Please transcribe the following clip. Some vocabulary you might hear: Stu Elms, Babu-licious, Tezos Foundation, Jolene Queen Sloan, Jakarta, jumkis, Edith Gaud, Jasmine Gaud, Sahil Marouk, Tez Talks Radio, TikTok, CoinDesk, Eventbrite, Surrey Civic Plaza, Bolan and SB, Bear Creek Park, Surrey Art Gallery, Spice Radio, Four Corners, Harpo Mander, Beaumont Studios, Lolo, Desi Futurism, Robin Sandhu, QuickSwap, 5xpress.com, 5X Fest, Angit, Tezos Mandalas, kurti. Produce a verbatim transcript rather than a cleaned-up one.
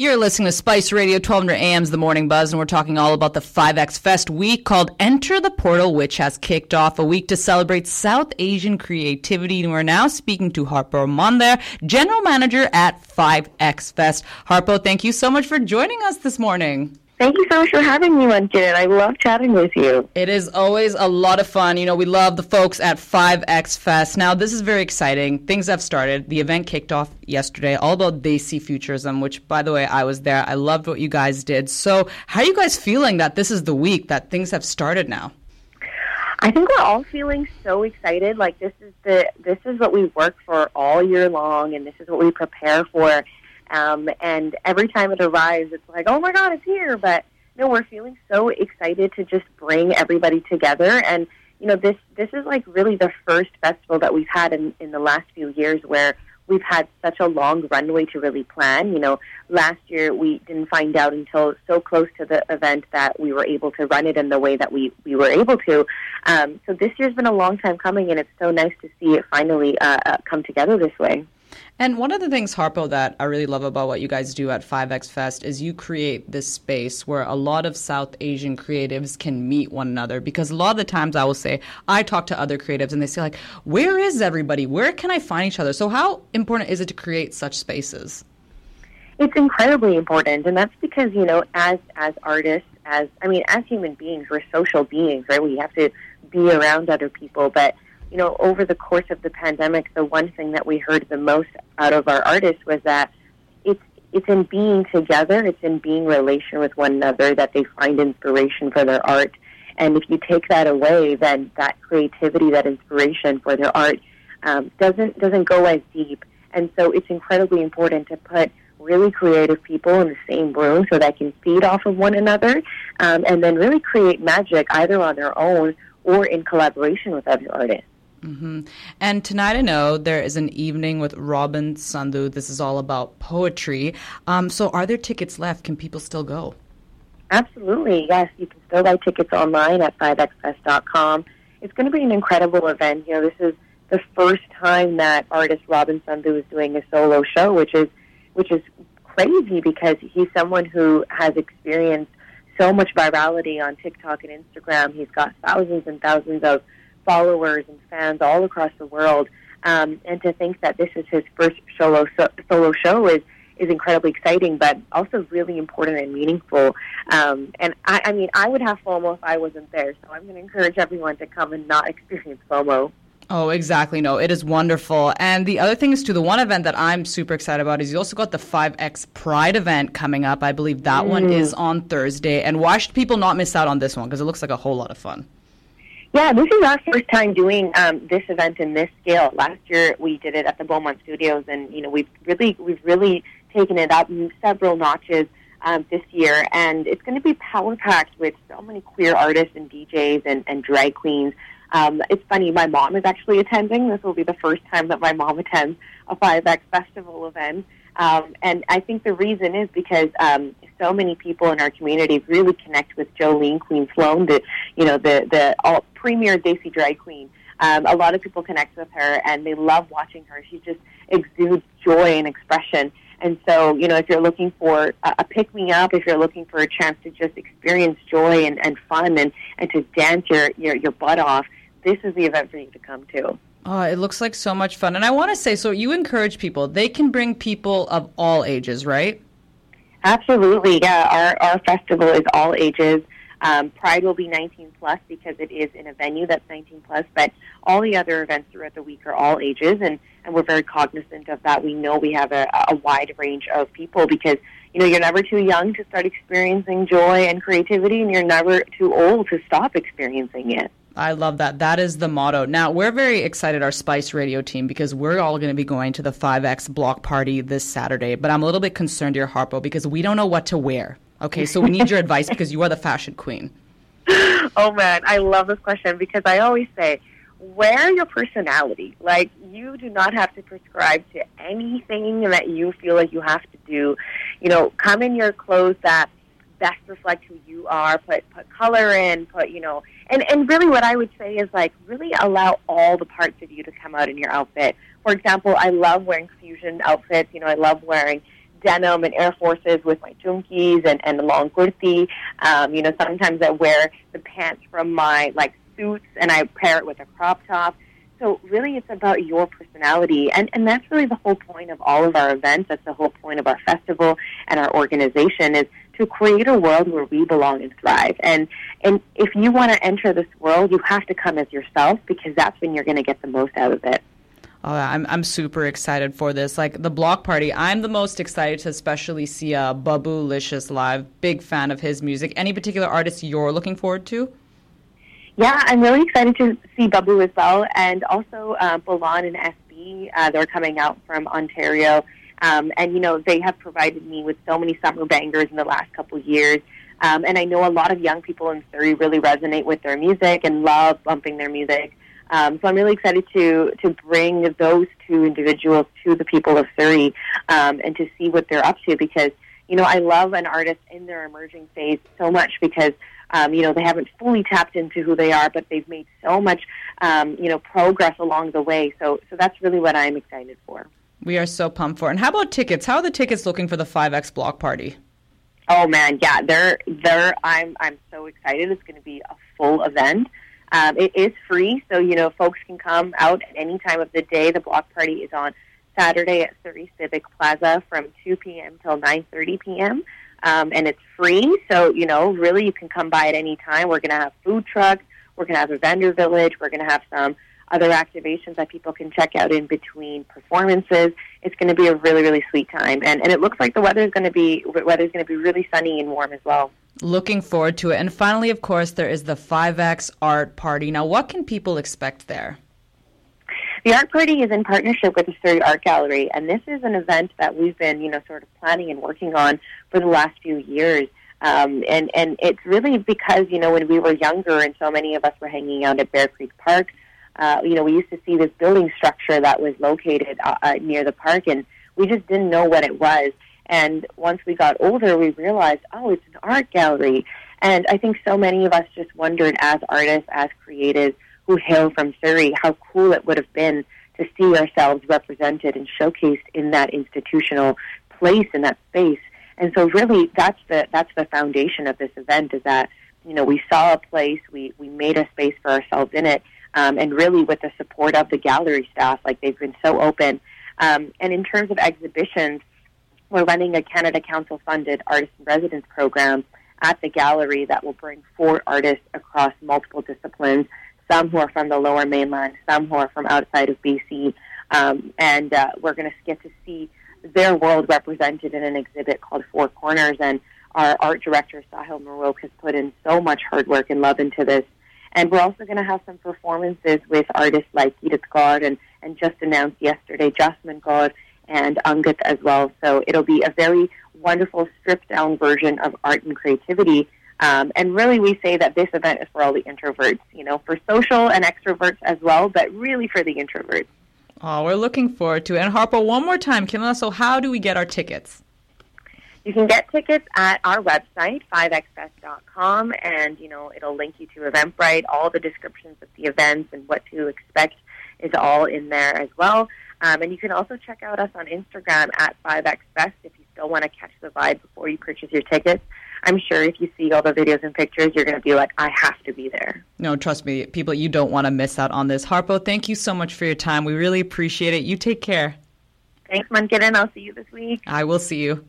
You're listening to Spice Radio, twelve hundred A M's The Morning Buzz, and we're talking all about the five X Fest week called Enter the Portal, which has kicked off a week to celebrate South Asian creativity. And we're now speaking to Harpo Mander, General Manager at five X Fest. Harpo, thank you so much for joining us this morning. Thank you so much for having me, Angit. I love chatting with you. It is always a lot of fun. You know, we love the folks at five X Fest. Now, this is very exciting. Things have started. The event kicked off yesterday, all about Desi Futurism, which, by the way, I was there. I loved what you guys did. So how are you guys feeling that this is the week that things have started now? I think we're all feeling so excited. Like, this is the this is what we work for all year long, and this is what we prepare for. Um, and every time it arrives, it's like, oh, my God, it's here. But, no, we're feeling so excited to just bring everybody together. And, you know, this this is, like, really the first festival that we've had in, in the last few years where we've had such a long runway to really plan. You know, last year we didn't find out until so close to the event that we were able to run it in the way that we, we were able to. Um, so this year's been a long time coming, and it's so nice to see it finally uh, uh, come together this way. And one of the things, Harpo, that I really love about what you guys do at five X Fest is you create this space where a lot of South Asian creatives can meet one another. Because a lot of the times I will say, I talk to other creatives and they say, like, where is everybody? Where can I find each other? So how important is it to create such spaces? It's incredibly important. And that's because, you know, as as artists, as I mean, as human beings, we're social beings, right? We have to be around other people. But you know, over the course of the pandemic, the one thing that we heard the most out of our artists was that it's it's in being together, it's in being relation with one another that they find inspiration for their art. And if you take that away, then that creativity, that inspiration for their art um, doesn't doesn't go as deep. And so it's incredibly important to put really creative people in the same room so that can feed off of one another um, and then really create magic either on their own or in collaboration with other artists. Mm-hmm. And tonight, I know there is an evening with Robin Sandhu. This is all about poetry. Um, so are there tickets left? Can people still go? Absolutely, yes. You can still buy tickets online at five X press dot com. It's going to be an incredible event. You know, this is the first time that artist Robin Sandhu is doing a solo show, which is which is crazy because he's someone who has experienced so much virality on TikTok and Instagram. He's got thousands and thousands of followers and fans all across the world, um, and to think that this is his first solo so, solo show is, is incredibly exciting, but also really important and meaningful. Um, and I, I mean, I would have FOMO if I wasn't there, so I'm going to encourage everyone to come and not experience FOMO. Oh, exactly. No, it is wonderful. And the other thing is, too, the one event that I'm super excited about is you also got the five X Pride event coming up. I believe that mm. one is on Thursday. And why should people not miss out on this one? Because it looks like a whole lot of fun. Yeah, this is our first time doing um, this event in this scale. Last year, we did it at the Beaumont Studios, and you know we've really we've really taken it up several notches um, this year. And it's going to be power packed with so many queer artists and D Js and, and drag queens. Um, it's funny, my mom is actually attending. This will be the first time that my mom attends a five X festival event. Um, and I think the reason is because um, so many people in our community really connect with Jolene Queen Sloan, the, you know, the, the all, premier Desi drag queen. Um, a lot of people connect with her, and they love watching her. She just exudes joy and expression. And so, you know, if you're looking for a, a pick-me-up, if you're looking for a chance to just experience joy and, and fun and, and to dance your, your, your butt off, this is the event for you to come to. Oh, it looks like so much fun. And I want to say, so you encourage people. They can bring people of all ages, right? Absolutely, yeah. Our our festival is all ages. Um, Pride will be nineteen plus because it is in a venue that's nineteen plus, but all the other events throughout the week are all ages, and, and we're very cognizant of that. We know we have a, a wide range of people because, you know, you're never too young to start experiencing joy and creativity, and you're never too old to stop experiencing it. I love that. That is the motto. Now, we're very excited, our Spice Radio team, because we're all going to be going to the five X block party this Saturday. But I'm a little bit concerned here, Harpo, because we don't know what to wear. Okay, so we need your advice because you are the fashion queen. Oh, man, I love this question because I always say, wear your personality. Like, you do not have to prescribe to anything that you feel like you have to do. You know, come in your clothes that best reflect who you are, put put color in, put, you know, and, and really what I would say is, like, really allow all the parts of you to come out in your outfit. For example, I love wearing fusion outfits. You know, I love wearing denim and Air Forces with my jumkis and, and a long kurti. Um, you know, sometimes I wear the pants from my, like, suits, and I pair it with a crop top. So really it's about your personality, and, and that's really the whole point of all of our events. That's the whole point of our festival and our organization, is to create a world where we belong and thrive. And and if you want to enter this world, you have to come as yourself, because that's when you're going to get the most out of it. Oh, I'm I'm super excited for this. Like the block party, I'm the most excited to especially see uh, Babu-licious live. Big fan of his music. Any particular artists you're looking forward to? Yeah, I'm really excited to see Babu as well, and also uh, Bolan and S B. Uh, they're coming out from Ontario, um, and, you know, they have provided me with so many summer bangers in the last couple of years, um, and I know a lot of young people in Surrey really resonate with their music and love bumping their music, um, so I'm really excited to, to bring those two individuals to the people of Surrey, um, and to see what they're up to, because, you know, I love an artist in their emerging phase so much, because Um, you know, they haven't fully tapped into who they are, but they've made so much, um, you know, progress along the way. So so that's really what I'm excited for. We are so pumped for it. And how about tickets? How are the tickets looking for the five X block party? Oh, man, yeah, they're, they're, I'm, I'm so excited. It's going to be a full event. Um, it is free, so, you know, folks can come out at any time of the day. The block party is on Saturday at Surrey Civic Plaza from two p.m. till nine thirty p.m., Um, and it's free, so, you know, really you can come by at any time. We're going to have food trucks. We're going to have a vendor village. We're going to have some other activations that people can check out in between performances. It's going to be a really, really sweet time. And, and it looks like the weather is going to be weather's going to be really sunny and warm as well. Looking forward to it. And finally, of course, there is the five X Art Party. Now, what can people expect there? The art party is in partnership with the Surrey Art Gallery, and this is an event that we've been, you know, sort of planning and working on for the last few years. Um, and, and it's really because, you know, when we were younger and so many of us were hanging out at Bear Creek Park, uh, you know, we used to see this building structure that was located uh, uh, near the park, and we just didn't know what it was. And once we got older, we realized, oh, it's an art gallery. And I think so many of us just wondered, as artists, as creatives, who hail from Surrey, how cool it would have been to see ourselves represented and showcased in that institutional place, in that space. And so really that's the that's the foundation of this event, is that, you know, we saw a place, we, we made a space for ourselves in it, um, and really with the support of the gallery staff, like they've been so open. Um, and in terms of exhibitions, we're running a Canada Council-funded artist-in-residence program at the gallery that will bring four artists across multiple disciplines, some who are from the Lower Mainland, some who are from outside of B C, um, and uh, we're going to get to see their world represented in an exhibit called Four Corners, and our art director, Sahil Marouk, has put in so much hard work and love into this. And we're also going to have some performances with artists like Edith Gaud and, and just announced yesterday, Jasmine Gaud and Angit as well. So it'll be a very wonderful stripped-down version of art and creativity. Um, and really, we say that this event is for all the introverts, you know, for social and extroverts as well, but really for the introverts. Oh, we're looking forward to it. And Harpo, one more time, can you let us know, how do we get our tickets? You can get tickets at our website, five x press dot com, and, you know, it'll link you to Eventbrite. All the descriptions of the events and what to expect is all in there as well. Um, and you can also check out us on Instagram at five x fest if you still want to catch the vibe before you purchase your tickets. I'm sure if you see all the videos and pictures, you're going to be like, I have to be there. No, trust me, people, you don't want to miss out on this. Harpo, thank you so much for your time. We really appreciate it. You take care. Thanks, Mankiran. I'll see you this week. I will see you.